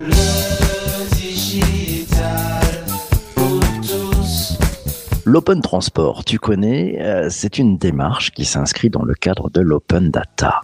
Le digital pour tous. L'open transport, tu connais, c'est une démarche qui s'inscrit dans le cadre de l'open data.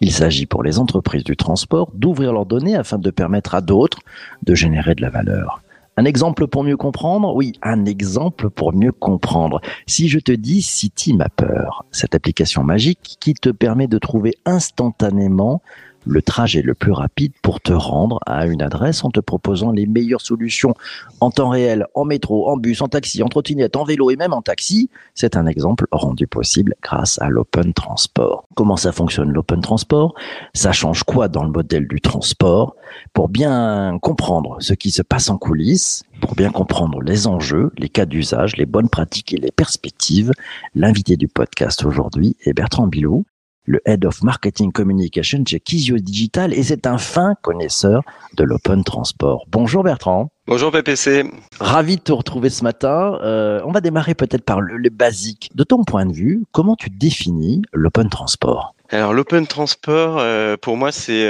Il s'agit pour les entreprises du transport d'ouvrir leurs données afin de permettre à d'autres de générer de la valeur. Un exemple pour mieux comprendre ? Oui, un exemple pour mieux comprendre. Si je te dis CityMapper, cette application magique qui te permet de trouver instantanément le trajet le plus rapide pour te rendre à une adresse en te proposant les meilleures solutions en temps réel, en métro, en bus, en taxi, en trottinette, en vélo et même en taxi, c'est un exemple rendu possible grâce à l'open transport. Comment ça fonctionne l'open transport ? Ça change quoi dans le modèle du transport ? Pour bien comprendre ce qui se passe en coulisses, pour bien comprendre les enjeux, les cas d'usage, les bonnes pratiques et les perspectives, l'invité du podcast aujourd'hui est Bertrand Bilou, le Head of Marketing Communication chez Kisio Digital, et c'est un fin connaisseur de l'open transport. Bonjour Bertrand. Bonjour PPC. Ravi de te retrouver ce matin. On va démarrer peut-être par les basiques. De ton point de vue, comment tu définis l'open transport ? Alors l'open transport, pour moi, c'est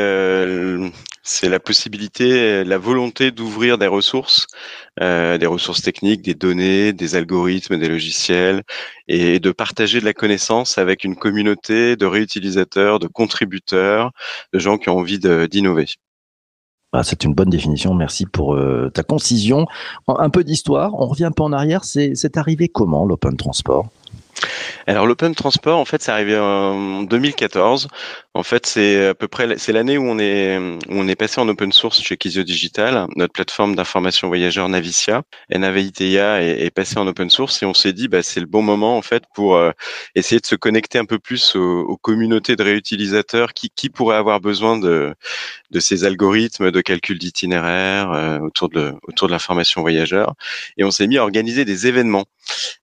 la possibilité, la volonté d'ouvrir des ressources techniques, des données, des algorithmes, des logiciels, et de partager de la connaissance avec une communauté de réutilisateurs, de contributeurs, de gens qui ont envie d'innover. Ah, c'est une bonne définition, merci pour ta concision. Un peu d'histoire, on revient un peu en arrière, c'est arrivé comment l'open transport ? Alors l'open transport, en fait, c'est arrivé en 2014. En fait, c'est à peu près l'année où on est passé en open source chez Kisio Digital. Notre plateforme d'information voyageurs Navitia, Navitia est passée en open source et on s'est dit c'est le bon moment en fait pour essayer de se connecter un peu plus aux communautés de réutilisateurs qui pourraient avoir besoin de ces algorithmes de calcul d'itinéraire autour de l'information voyageurs. Et on s'est mis à organiser des événements.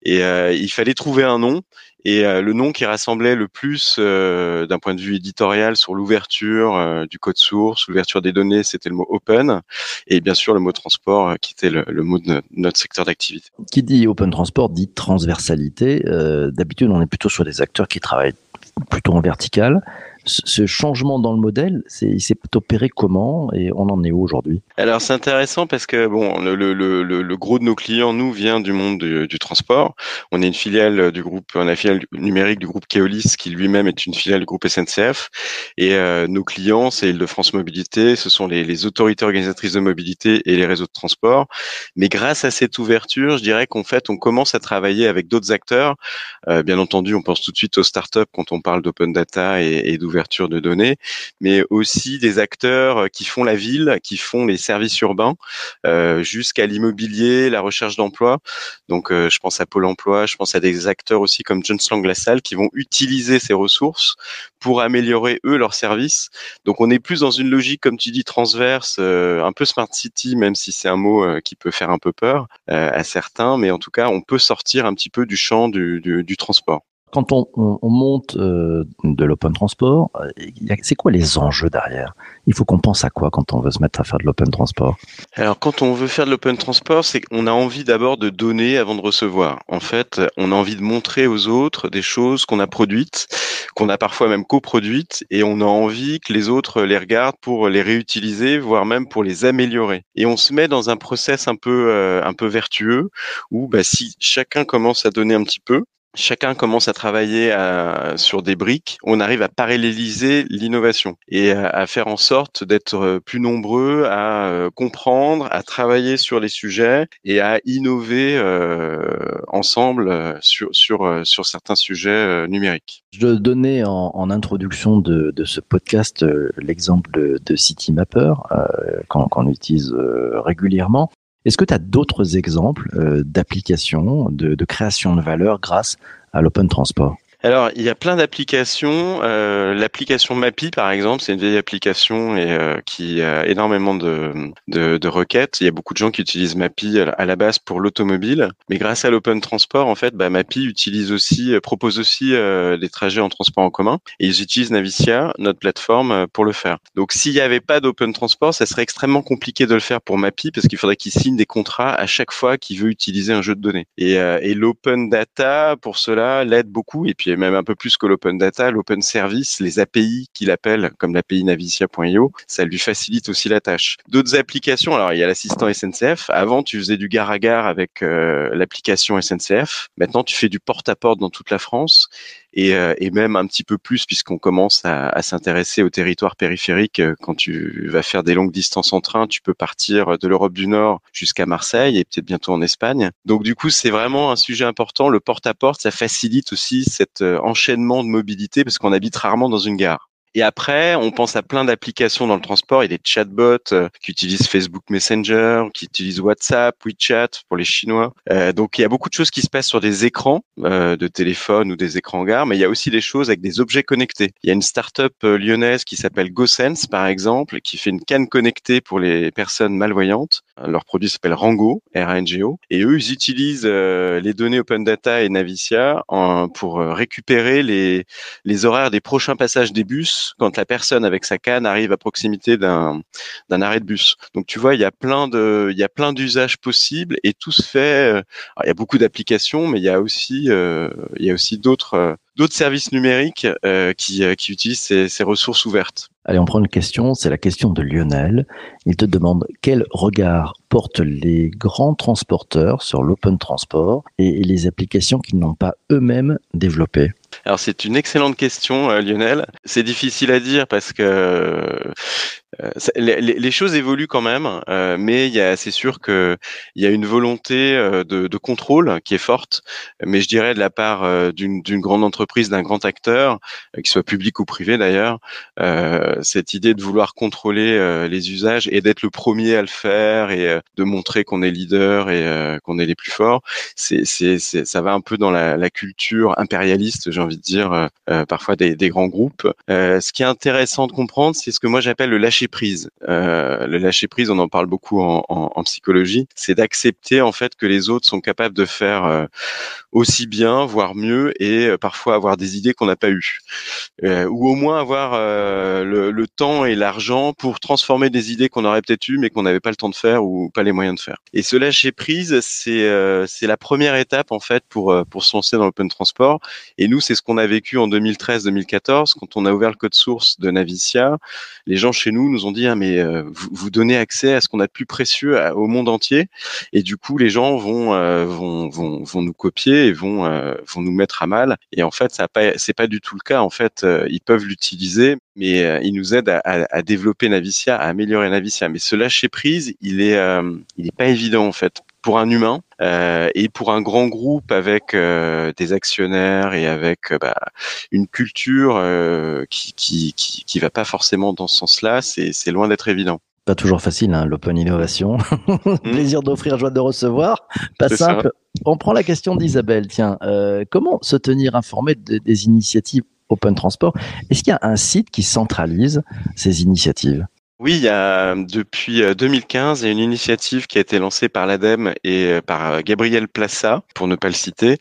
Et il fallait trouver un nom, et le nom qui rassemblait le plus d'un point de vue éditorial sur l'ouverture du code source, l'ouverture des données, c'était le mot open, et bien sûr le mot transport qui était le mot de notre secteur d'activité. Qui dit open transport dit transversalité. D'habitude on est plutôt sur des acteurs qui travaillent plutôt en vertical. Ce changement dans le modèle, il s'est opéré comment et on en est où aujourd'hui ? Alors c'est intéressant parce que le gros de nos clients nous vient du monde du transport. On est une filiale du groupe, on a une filiale numérique du groupe Keolis qui lui-même est une filiale du groupe SNCF. Et nos clients, c'est Île-de-France Mobilité, ce sont les autorités organisatrices de mobilité et les réseaux de transport. Mais grâce à cette ouverture, je dirais qu'en fait, on commence à travailler avec d'autres acteurs. Bien entendu, on pense tout de suite aux startups quand on parle d'open data et d'ouverture de données, mais aussi des acteurs qui font la ville, qui font les services urbains, jusqu'à l'immobilier, la recherche d'emploi. Donc, je pense à Pôle emploi, je pense à des acteurs aussi comme John Lang-Lassalle qui vont utiliser ces ressources pour améliorer, eux, leurs services. Donc, on est plus dans une logique, comme tu dis, transverse, un peu smart city, même si c'est un mot qui peut faire un peu peur à certains, mais en tout cas, on peut sortir un petit peu du champ du transport. Quand on monte de l'open transport, c'est quoi les enjeux derrière ? Il faut qu'on pense à quoi quand on veut se mettre à faire de l'open transport ? Alors, quand on veut faire de l'open transport, c'est qu'on a envie d'abord de donner avant de recevoir. En fait, on a envie de montrer aux autres des choses qu'on a produites, qu'on a parfois même coproduites, et on a envie que les autres les regardent pour les réutiliser, voire même pour les améliorer. Et on se met dans un process un peu vertueux où si chacun commence à donner un petit peu, chacun commence à travailler sur des briques, on arrive à paralléliser l'innovation et à faire en sorte d'être plus nombreux à comprendre, à travailler sur les sujets et à innover ensemble sur certains sujets numériques. Je donnais en introduction de ce podcast l'exemple de CityMapper qu'on utilise régulièrement. Est-ce que tu as d'autres exemples d'applications, de création de valeur grâce à l'open transport ? Alors, il y a plein d'applications. L'application Mappy, par exemple, c'est une vieille application et qui a énormément de requêtes. Il y a beaucoup de gens qui utilisent Mappy à la base pour l'automobile, mais grâce à l'open transport, en fait, Mappy propose aussi des trajets en transport en commun. Et ils utilisent Navitia, notre plateforme, pour le faire. Donc, s'il n'y avait pas d'open transport, ça serait extrêmement compliqué de le faire pour Mappy parce qu'il faudrait qu'il signe des contrats à chaque fois qu'il veut utiliser un jeu de données. Et l'open data pour cela l'aide beaucoup. Et puis qui est même un peu plus que l'open data, l'open service, les API qu'il appelle, comme l'API Navitia.io, ça lui facilite aussi la tâche. D'autres applications, alors il y a l'assistant SNCF. Avant, tu faisais du gare-à-gare avec l'application SNCF. Maintenant, tu fais du porte-à-porte dans toute la France. Et même un petit peu plus, puisqu'on commence à s'intéresser aux territoires périphériques. Quand tu vas faire des longues distances en train, tu peux partir de l'Europe du Nord jusqu'à Marseille et peut-être bientôt en Espagne. Donc du coup, c'est vraiment un sujet important. Le porte-à-porte, ça facilite aussi cet enchaînement de mobilité parce qu'on habite rarement dans une gare. Et après, on pense à plein d'applications dans le transport. Il y a des chatbots qui utilisent Facebook Messenger, qui utilisent WhatsApp, WeChat pour les Chinois. Donc, il y a beaucoup de choses qui se passent sur des écrans de téléphone ou des écrans gare, mais il y a aussi des choses avec des objets connectés. Il y a une start-up lyonnaise qui s'appelle GoSense, par exemple, qui fait une canne connectée pour les personnes malvoyantes. Leur produit s'appelle Rango, R-A-N-G-O. Et eux, ils utilisent les données Open Data et Navitia pour récupérer les horaires des prochains passages des bus quand la personne avec sa canne arrive à proximité d'un arrêt de bus. Donc tu vois, il y a plein d'usages possibles et tout se fait. Alors, il y a beaucoup d'applications, mais il y a aussi d'autres services numériques qui utilisent ces ressources ouvertes. Allez, on prend une question, c'est la question de Lionel. Il te demande quel regard portent les grands transporteurs sur l'open transport et les applications qu'ils n'ont pas eux-mêmes développées. Alors c'est une excellente question, Lionel. C'est difficile à dire parce que les choses évoluent quand même, mais c'est sûr qu'il y a une volonté de contrôle qui est forte, mais je dirais de la part d'une grande entreprise, d'un grand acteur, qu'il soit public ou privé d'ailleurs, cette idée de vouloir contrôler les usages et d'être le premier à le faire et de montrer qu'on est leader et qu'on est les plus forts, ça va un peu dans la culture impérialiste, j'ai envie de dire, parfois des grands groupes. Ce qui est intéressant de comprendre, c'est ce que moi j'appelle le lâcher-prise. Le lâcher-prise, on en parle beaucoup en psychologie, c'est d'accepter en fait que les autres sont capables de faire aussi bien, voire mieux, et parfois avoir des idées qu'on n'a pas eues. Ou au moins avoir le temps et l'argent pour transformer des idées qu'on aurait peut-être eues, mais qu'on n'avait pas le temps de faire ou pas les moyens de faire. Et ce lâcher-prise, c'est la première étape en fait pour se lancer dans l'open transport. Et nous, c'est ce qu'on a vécu en 2013-2014, quand on a ouvert le code source de Navitia. Les gens chez nous ont dit « mais vous donnez accès à ce qu'on a de plus précieux au monde entier ». Et du coup, les gens vont nous copier et vont nous mettre à mal. Et en fait, c'est pas du tout le cas. En fait, ils peuvent l'utiliser, mais ils nous aident à développer Navitia, à améliorer Navitia. Mais ce lâcher-prise, il est pas évident en fait pour un humain. Et pour un grand groupe avec des actionnaires et avec une culture qui va pas forcément dans ce sens-là, c'est loin d'être évident. Pas toujours facile, hein, l'open innovation. Plaisir d'offrir, joie de recevoir. Pas simple. Ça. On prend la question d'Isabelle. Tiens, comment se tenir informé des initiatives Open Transport? Est-ce qu'il y a un site qui centralise ces initiatives? Oui, il y a depuis 2015, il y a une initiative qui a été lancée par l'ADEME et par Gabriel Plassat, pour ne pas le citer,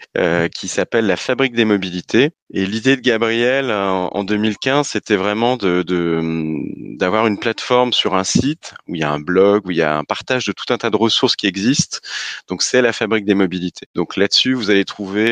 qui s'appelle La fabrique des mobilités. Et l'idée de Gabriel en 2015, c'était vraiment d'avoir une plateforme sur un site où il y a un blog, où il y a un partage de tout un tas de ressources qui existent. Donc c'est La fabrique des mobilités. Donc là-dessus, vous allez trouver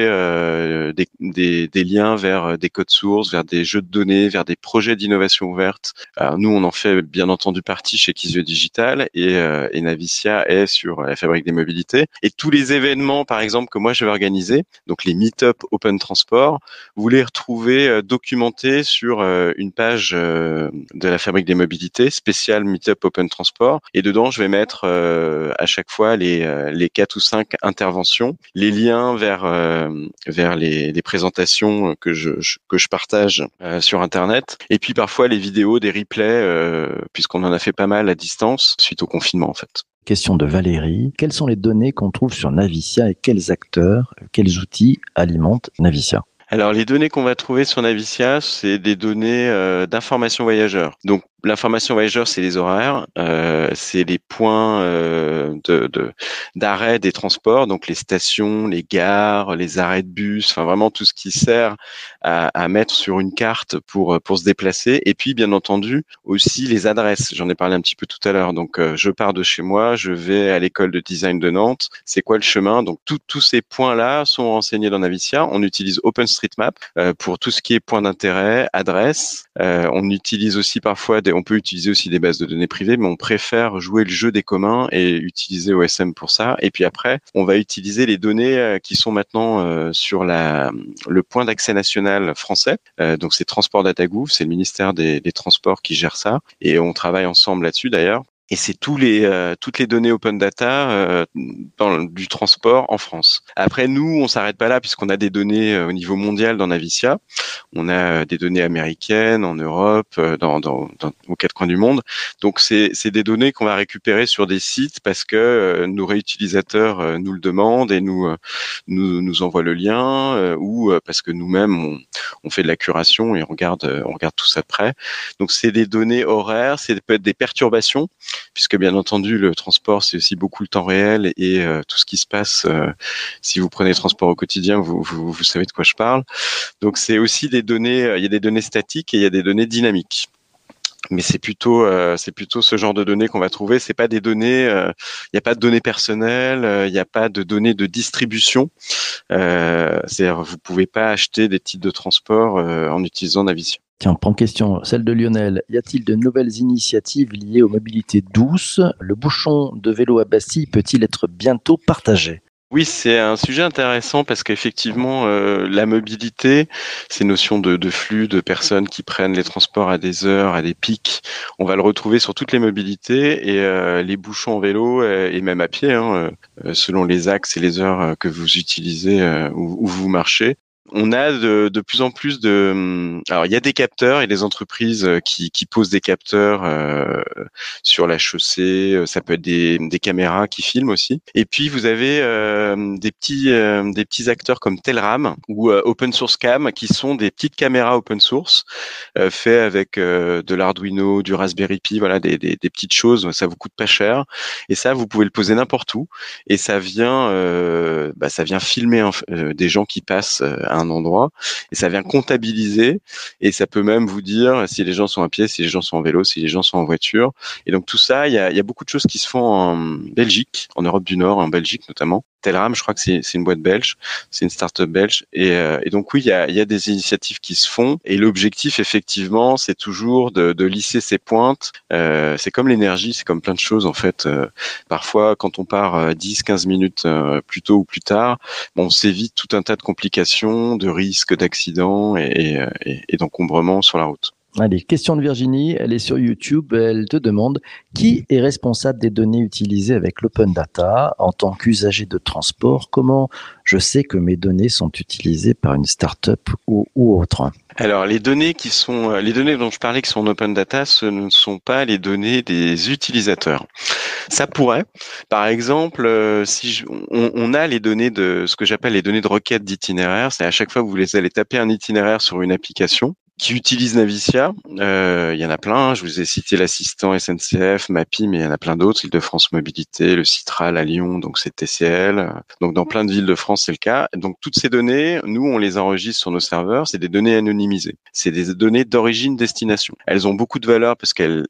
des liens vers des codes sources, vers des jeux de données, vers des projets d'innovation ouverte. Alors nous, on en fait bien entendu partie chez Kisio Digital et Navitia est sur La fabrique des mobilités. Et tous les événements, par exemple, que moi je vais organiser, donc les meet-up Open Transport, vous les retrouvez documentés sur une page de La fabrique des mobilités spéciale meet-up Open Transport. Et dedans, je vais mettre à chaque fois les 4 ou 5 interventions, les liens vers les présentations que je partage sur Internet, et puis parfois les vidéos, des replays, puisqu'on en a fait pas mal à distance suite au confinement en fait. Question de Valérie, quelles sont les données qu'on trouve sur Navitia et quels acteurs, quels outils alimentent Navitia? Alors les données qu'on va trouver sur Navitia, c'est des données d'information voyageur. Donc l'information voyageur, c'est les horaires, c'est les points d'arrêt des transports, donc les stations, les gares, les arrêts de bus, enfin vraiment tout ce qui sert à mettre sur une carte pour se déplacer. Et puis, bien entendu, aussi les adresses. J'en ai parlé un petit peu tout à l'heure. Donc, je pars de chez moi, je vais à l'école de design de Nantes. C'est quoi le chemin? Donc, tous ces points-là sont renseignés dans Navitia. On utilise OpenStreetMap pour tout ce qui est points d'intérêt, adresses. On utilise aussi parfois on peut utiliser aussi des bases de données privées, mais on préfère jouer le jeu des communs et utiliser OSM pour ça. Et puis après, on va utiliser les données qui sont maintenant sur le point d'accès national français. Donc c'est Transport Data Gouv, c'est le ministère des Transports qui gère ça, et on travaille ensemble là-dessus d'ailleurs. Et c'est toutes les données open data du transport en France. Après, nous, on s'arrête pas là puisqu'on a des données au niveau mondial dans Navitia. On a des données américaines, en Europe, aux quatre coins du monde. Donc, c'est des données qu'on va récupérer sur des sites parce que nos réutilisateurs nous le demandent et nous envoient le lien ou parce que nous-mêmes, on fait de la curation et on regarde tout ça de près. Donc, c'est des données horaires, c'est peut-être des perturbations, puisque bien entendu le transport c'est aussi beaucoup le temps réel et tout ce qui se passe. Si vous prenez le transport au quotidien, vous savez de quoi je parle. Donc c'est aussi des données, il y a des données statiques et il y a des données dynamiques. Mais c'est plutôt ce genre de données qu'on va trouver. C'est pas des données, il n'y a pas de données personnelles, il n'y a pas de données de distribution. C'est-à-dire vous pouvez pas acheter des titres de transport en utilisant Navitia. Tiens, prends question, celle de Lionel. Y a-t-il de nouvelles initiatives liées aux mobilités douces? Le bouchon de vélo à Bastille peut-il être bientôt partagé? Oui, c'est un sujet intéressant parce qu'effectivement, la mobilité, ces notions de flux, de personnes qui prennent les transports à des heures, à des pics, on va le retrouver sur toutes les mobilités et les bouchons en vélo et même à pied, hein, selon les axes et les heures que vous utilisez ou vous marchez. On a de plus en plus alors il y a des capteurs et des entreprises qui posent des capteurs sur la chaussée, ça peut être des caméras qui filment aussi. Et puis vous avez des petits acteurs comme Telraam ou Open Source Cam qui sont des petites caméras open source faites avec de l'Arduino, du Raspberry Pi, voilà des petites choses, ça vous coûte pas cher et ça vous pouvez le poser n'importe où et ça vient filmer des gens qui passent à un endroit et ça vient comptabiliser et ça peut même vous dire si les gens sont à pied, si les gens sont en vélo, si les gens sont en voiture. Et donc tout ça, il y a beaucoup de choses qui se font en Belgique, en Europe du Nord, en Belgique notamment. Telraam, je crois que c'est une boîte belge, c'est une start-up belge. Et donc oui, il y a des initiatives qui se font. Et l'objectif, effectivement, c'est toujours de lisser ses pointes. C'est comme l'énergie, c'est comme plein de choses en fait. Parfois, quand on part 10-15 minutes plus tôt ou plus tard, on s'évite tout un tas de complications, de risques, d'accidents et d'encombrements sur la route. Allez, question de Virginie, elle est sur YouTube, elle te demande qui est responsable des données utilisées avec l'open data en tant qu'usager de transport? Comment je sais que mes données sont utilisées par une start-up ou autre? Alors, les données dont je parlais qui sont en open data, ce ne sont pas les données des utilisateurs. Ça pourrait. Par exemple, on a les données ce que j'appelle les données de requête d'itinéraire, c'est à chaque fois que vous allez taper un itinéraire sur une application, qui utilisent Navitia, il y en a plein, je vous ai cité l'assistant SNCF, Mappy, mais il y en a plein d'autres, Île-de-France Mobilité, le Citral à Lyon, donc c'est TCL, donc dans plein de villes de France c'est le cas. Donc toutes ces données, nous on les enregistre sur nos serveurs, c'est des données anonymisées, c'est des données d'origine destination. Elles ont beaucoup de valeur parce qu'elles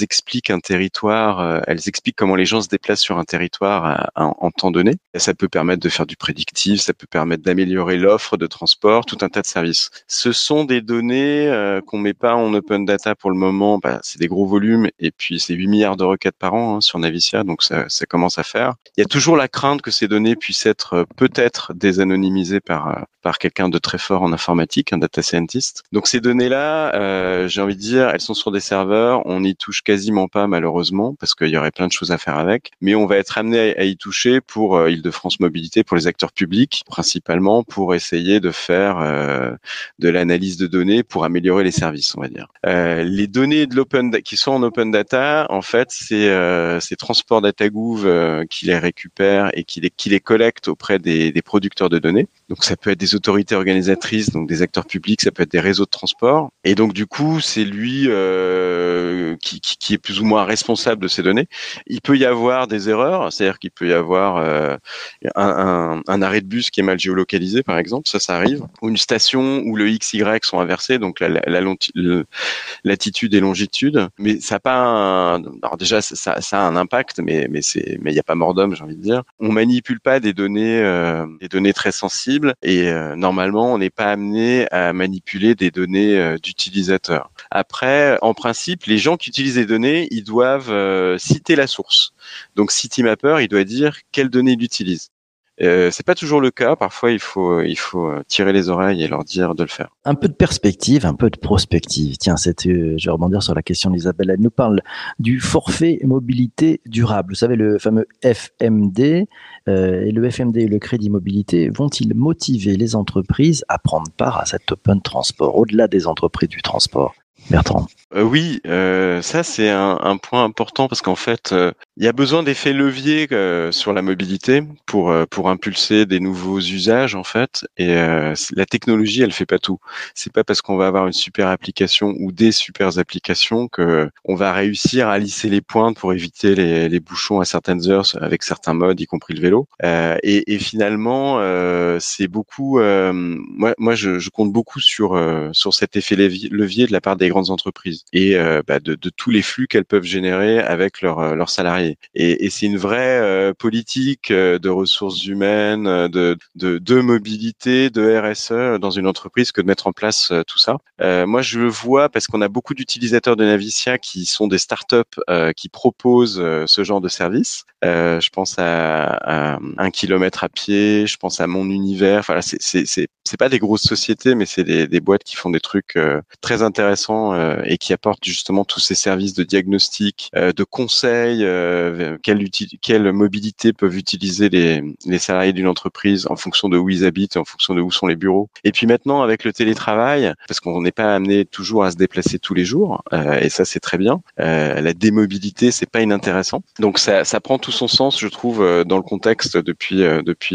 expliquent un territoire, elles expliquent comment les gens se déplacent sur un territoire en temps donné. Et ça peut permettre de faire du prédictif, ça peut permettre d'améliorer l'offre de transport, tout un tas de services. Ce sont des données qu'on met pas en open data pour le moment, c'est des gros volumes et puis c'est 8 milliards de requêtes par an sur Navitia, donc ça commence à faire. Il y a toujours la crainte que ces données puissent être peut-être désanonymisées par quelqu'un de très fort en informatique, un data scientist. Donc ces données-là, j'ai envie de dire, elles sont sur des serveurs, on n'y touche quasiment pas malheureusement parce qu'il y aurait plein de choses à faire avec, mais on va être amené à y toucher pour Île-de-France Mobilité, pour les acteurs publics principalement, pour essayer de faire de l'analyse de données données pour améliorer les services, on va dire. Les données de qui sont en open data, en fait, c'est Transport Data Gouv qui les récupère et qui les collecte auprès des producteurs de données. Donc, ça peut être des autorités organisatrices, donc des acteurs publics, ça peut être des réseaux de transport. Et donc, du coup, c'est lui qui est plus ou moins responsable de ces données. Il peut y avoir des erreurs, c'est-à-dire qu'il peut y avoir un arrêt de bus qui est mal géolocalisé, par exemple, ça arrive, ou une station où le x, y sont inversés, donc la latitude et longitude. Mais ça a pas un... Alors déjà, ça a un impact, mais il n'y a pas mort d'homme, j'ai envie de dire. On manipule pas des données très sensibles, et normalement, on n'est pas amené à manipuler des données d'utilisateurs. Après, en principe, les gens qui utilisent les données, ils doivent citer la source. Donc, CityMapper, il doit dire quelles données il utilise. C'est pas toujours le cas. Parfois, il faut tirer les oreilles et leur dire de le faire. Un peu de perspective, un peu de prospective. Tiens, je vais rebondir sur la question d'Isabelle. Elle nous parle du forfait mobilité durable. Vous savez, le fameux FMD. Et le FMD et le crédit mobilité vont-ils motiver les entreprises à prendre part à cet open transport au-delà des entreprises du transport? Bertrand. Oui, ça c'est un point important parce qu'en fait, il y a besoin d'effets leviers sur la mobilité pour impulser des nouveaux usages en fait. Et la technologie, elle fait pas tout. C'est pas parce qu'on va avoir une super application ou des super applications que on va réussir à lisser les pointes pour éviter les bouchons à certaines heures avec certains modes, y compris le vélo. Et finalement, c'est beaucoup. Moi, je compte beaucoup sur cet effet levier de la part des grandes entreprises et de tous les flux qu'elles peuvent générer avec leurs salariés. Et c'est une vraie politique de ressources humaines, de mobilité, de RSE dans une entreprise que de mettre en place tout ça. Moi, je le vois parce qu'on a beaucoup d'utilisateurs de Navitia qui sont des startups qui proposent ce genre de service. Je pense à Un Kilomètre à Pied, je pense à Mon Univers. Enfin, c'est pas des grosses sociétés, mais c'est des boîtes qui font des trucs très intéressants et qui apportent justement tous ces services de diagnostic, de conseils, quelle mobilité peuvent utiliser les salariés d'une entreprise en fonction de où ils habitent, en fonction de où sont les bureaux. Et puis maintenant, avec le télétravail, parce qu'on n'est pas amené toujours à se déplacer tous les jours, et ça c'est très bien, la démobilité, c'est pas inintéressant. Donc ça prend tout son sens, je trouve, dans le contexte depuis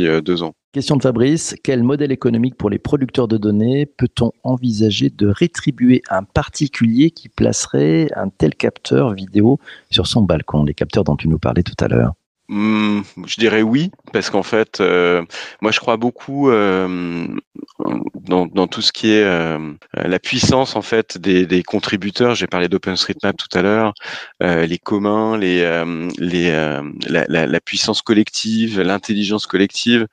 2 ans. Question de Fabrice, quel modèle économique pour les producteurs de données peut-on envisager de rétribuer à un particulier qui placerait un tel capteur vidéo sur son balcon, les capteurs dont tu nous parlais tout à l'heure? Je dirais oui, parce qu'en fait, moi je crois beaucoup dans tout ce qui est la puissance en fait des contributeurs. J'ai parlé d'OpenStreetMap tout à l'heure, les communs, la puissance collective, l'intelligence collective.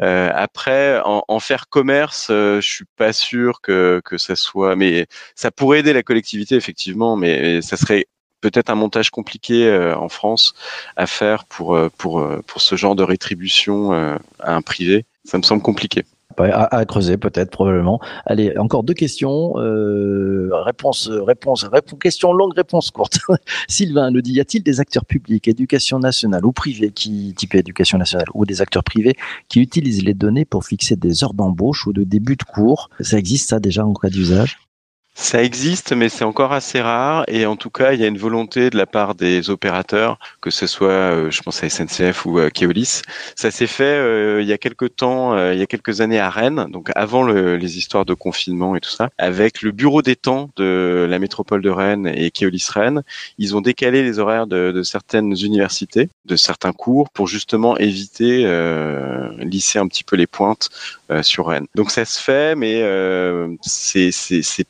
Après, en faire commerce, je suis pas sûr que ça soit, mais ça pourrait aider la collectivité effectivement, mais ça serait peut-être un montage compliqué en France à faire pour ce genre de rétribution à un privé. Ça me semble compliqué. À creuser peut-être, probablement. Allez, encore 2 questions. Question longue, réponse courte. Sylvain nous dit, y a-t-il des acteurs publics, éducation nationale ou privée, type éducation nationale, ou des acteurs privés qui utilisent les données pour fixer des heures d'embauche ou de début de cours? Ça existe ça déjà en cas d'usage? Ça existe, mais c'est encore assez rare. Et en tout cas, il y a une volonté de la part des opérateurs, que ce soit, je pense à SNCF ou Keolis. Ça s'est fait il y a quelques temps, il y a quelques années à Rennes, donc avant les histoires de confinement et tout ça, avec le bureau des temps de la métropole de Rennes et Keolis Rennes. Ils ont décalé les horaires de certaines universités, de certains cours, pour justement éviter lisser un petit peu les pointes sur Rennes. Donc ça se fait, mais c'est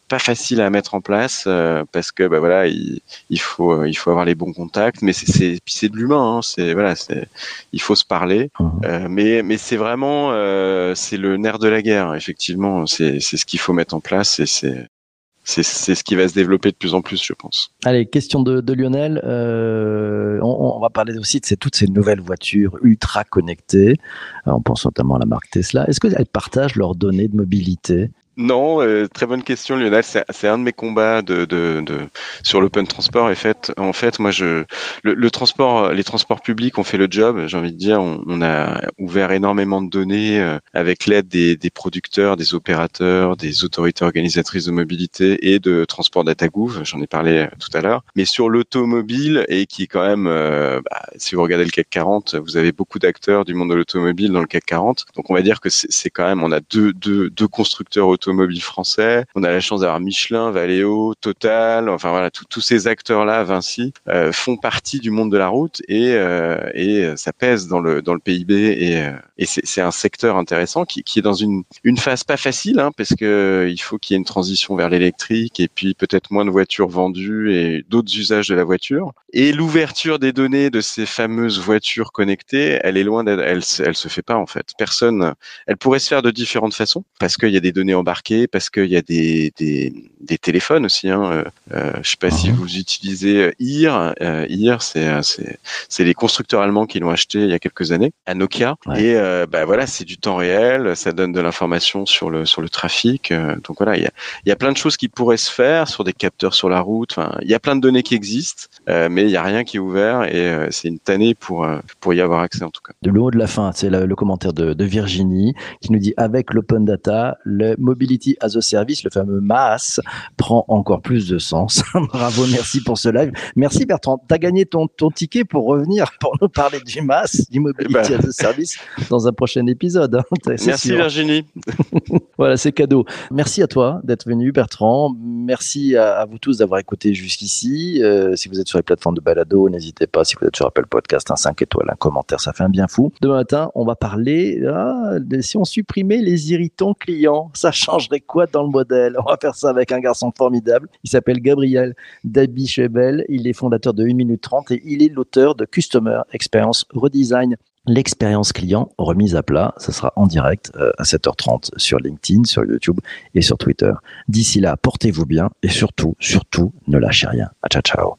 pas facile à mettre en place parce que voilà, il faut avoir les bons contacts, mais c'est de l'humain, hein, il faut se parler, mais c'est vraiment c'est le nerf de la guerre, effectivement, c'est ce qu'il faut mettre en place et c'est ce qui va se développer de plus en plus, je pense. Allez, question de Lionel. On va parler aussi de toutes ces nouvelles voitures ultra connectées. Alors, on pense notamment à la marque Tesla. Est-ce qu'elles partagent leurs données de mobilité ? Non, très bonne question, Lionel. C'est un de mes combats sur l'open transport. En fait, moi, les transports publics ont fait le job. J'ai envie de dire, on a ouvert énormément de données avec l'aide des producteurs, des opérateurs, des autorités organisatrices de mobilité et de Transport Data Gouv. J'en ai parlé tout à l'heure. Mais sur l'automobile, et qui est quand même, si vous regardez le CAC 40, vous avez beaucoup d'acteurs du monde de l'automobile dans le CAC 40. Donc, on va dire que c'est quand même, on a deux constructeurs automobile français, on a la chance d'avoir Michelin, Valeo, Total, enfin voilà, tous ces acteurs-là, Vinci, font partie du monde de la route et ça pèse dans le PIB et c'est un secteur intéressant qui est dans une phase pas facile, hein, parce que il faut qu'il y ait une transition vers l'électrique et puis peut-être moins de voitures vendues et d'autres usages de la voiture. Et l'ouverture des données de ces fameuses voitures connectées, elle est loin d'être, elle se fait pas en fait. Personne, elle pourrait se faire de différentes façons parce qu'il y a des données embarquées, parce qu'il y a des téléphones aussi. Hein. Je sais pas si vous utilisez EAR. EAR, c'est les constructeurs allemands qui l'ont acheté il y a quelques années à Nokia. Ouais. Et voilà, c'est du temps réel, ça donne de l'information sur le trafic. Donc voilà, il y a plein de choses qui pourraient se faire sur des capteurs sur la route. Enfin, il y a plein de données qui existent, mais il y a rien qui est ouvert et c'est une tannée pour y avoir accès en tout cas. Le mot de la fin, c'est le commentaire de Virginie qui nous dit avec l'open data, le Mobility as a Service, le fameux MaaS, prend encore plus de sens. Bravo, merci pour ce live. Merci Bertrand, tu as gagné ton ticket pour revenir, pour nous parler du MaaS, du Mobility as a Service, dans un prochain épisode. Merci sûr. Virginie. Voilà, c'est cadeau. Merci à toi d'être venu Bertrand. Merci à vous tous d'avoir écouté jusqu'ici. Si vous êtes sur les plateformes de balado, n'hésitez pas. Si vous êtes sur Apple Podcast, un 5 étoiles, un commentaire, ça fait un bien fou. Demain matin, on va parler de si on supprimait les irritants clients, sachant changerait quoi dans le modèle ? On va faire ça avec un garçon formidable. Il s'appelle Gabriel Dabichébel. Il est fondateur de 1 minute 30 et il est l'auteur de Customer Experience Redesign. L'expérience client remise à plat. Ça sera en direct à 7h30 sur LinkedIn, sur YouTube et sur Twitter. D'ici là, portez-vous bien et surtout, surtout, ne lâchez rien. Ciao, ciao.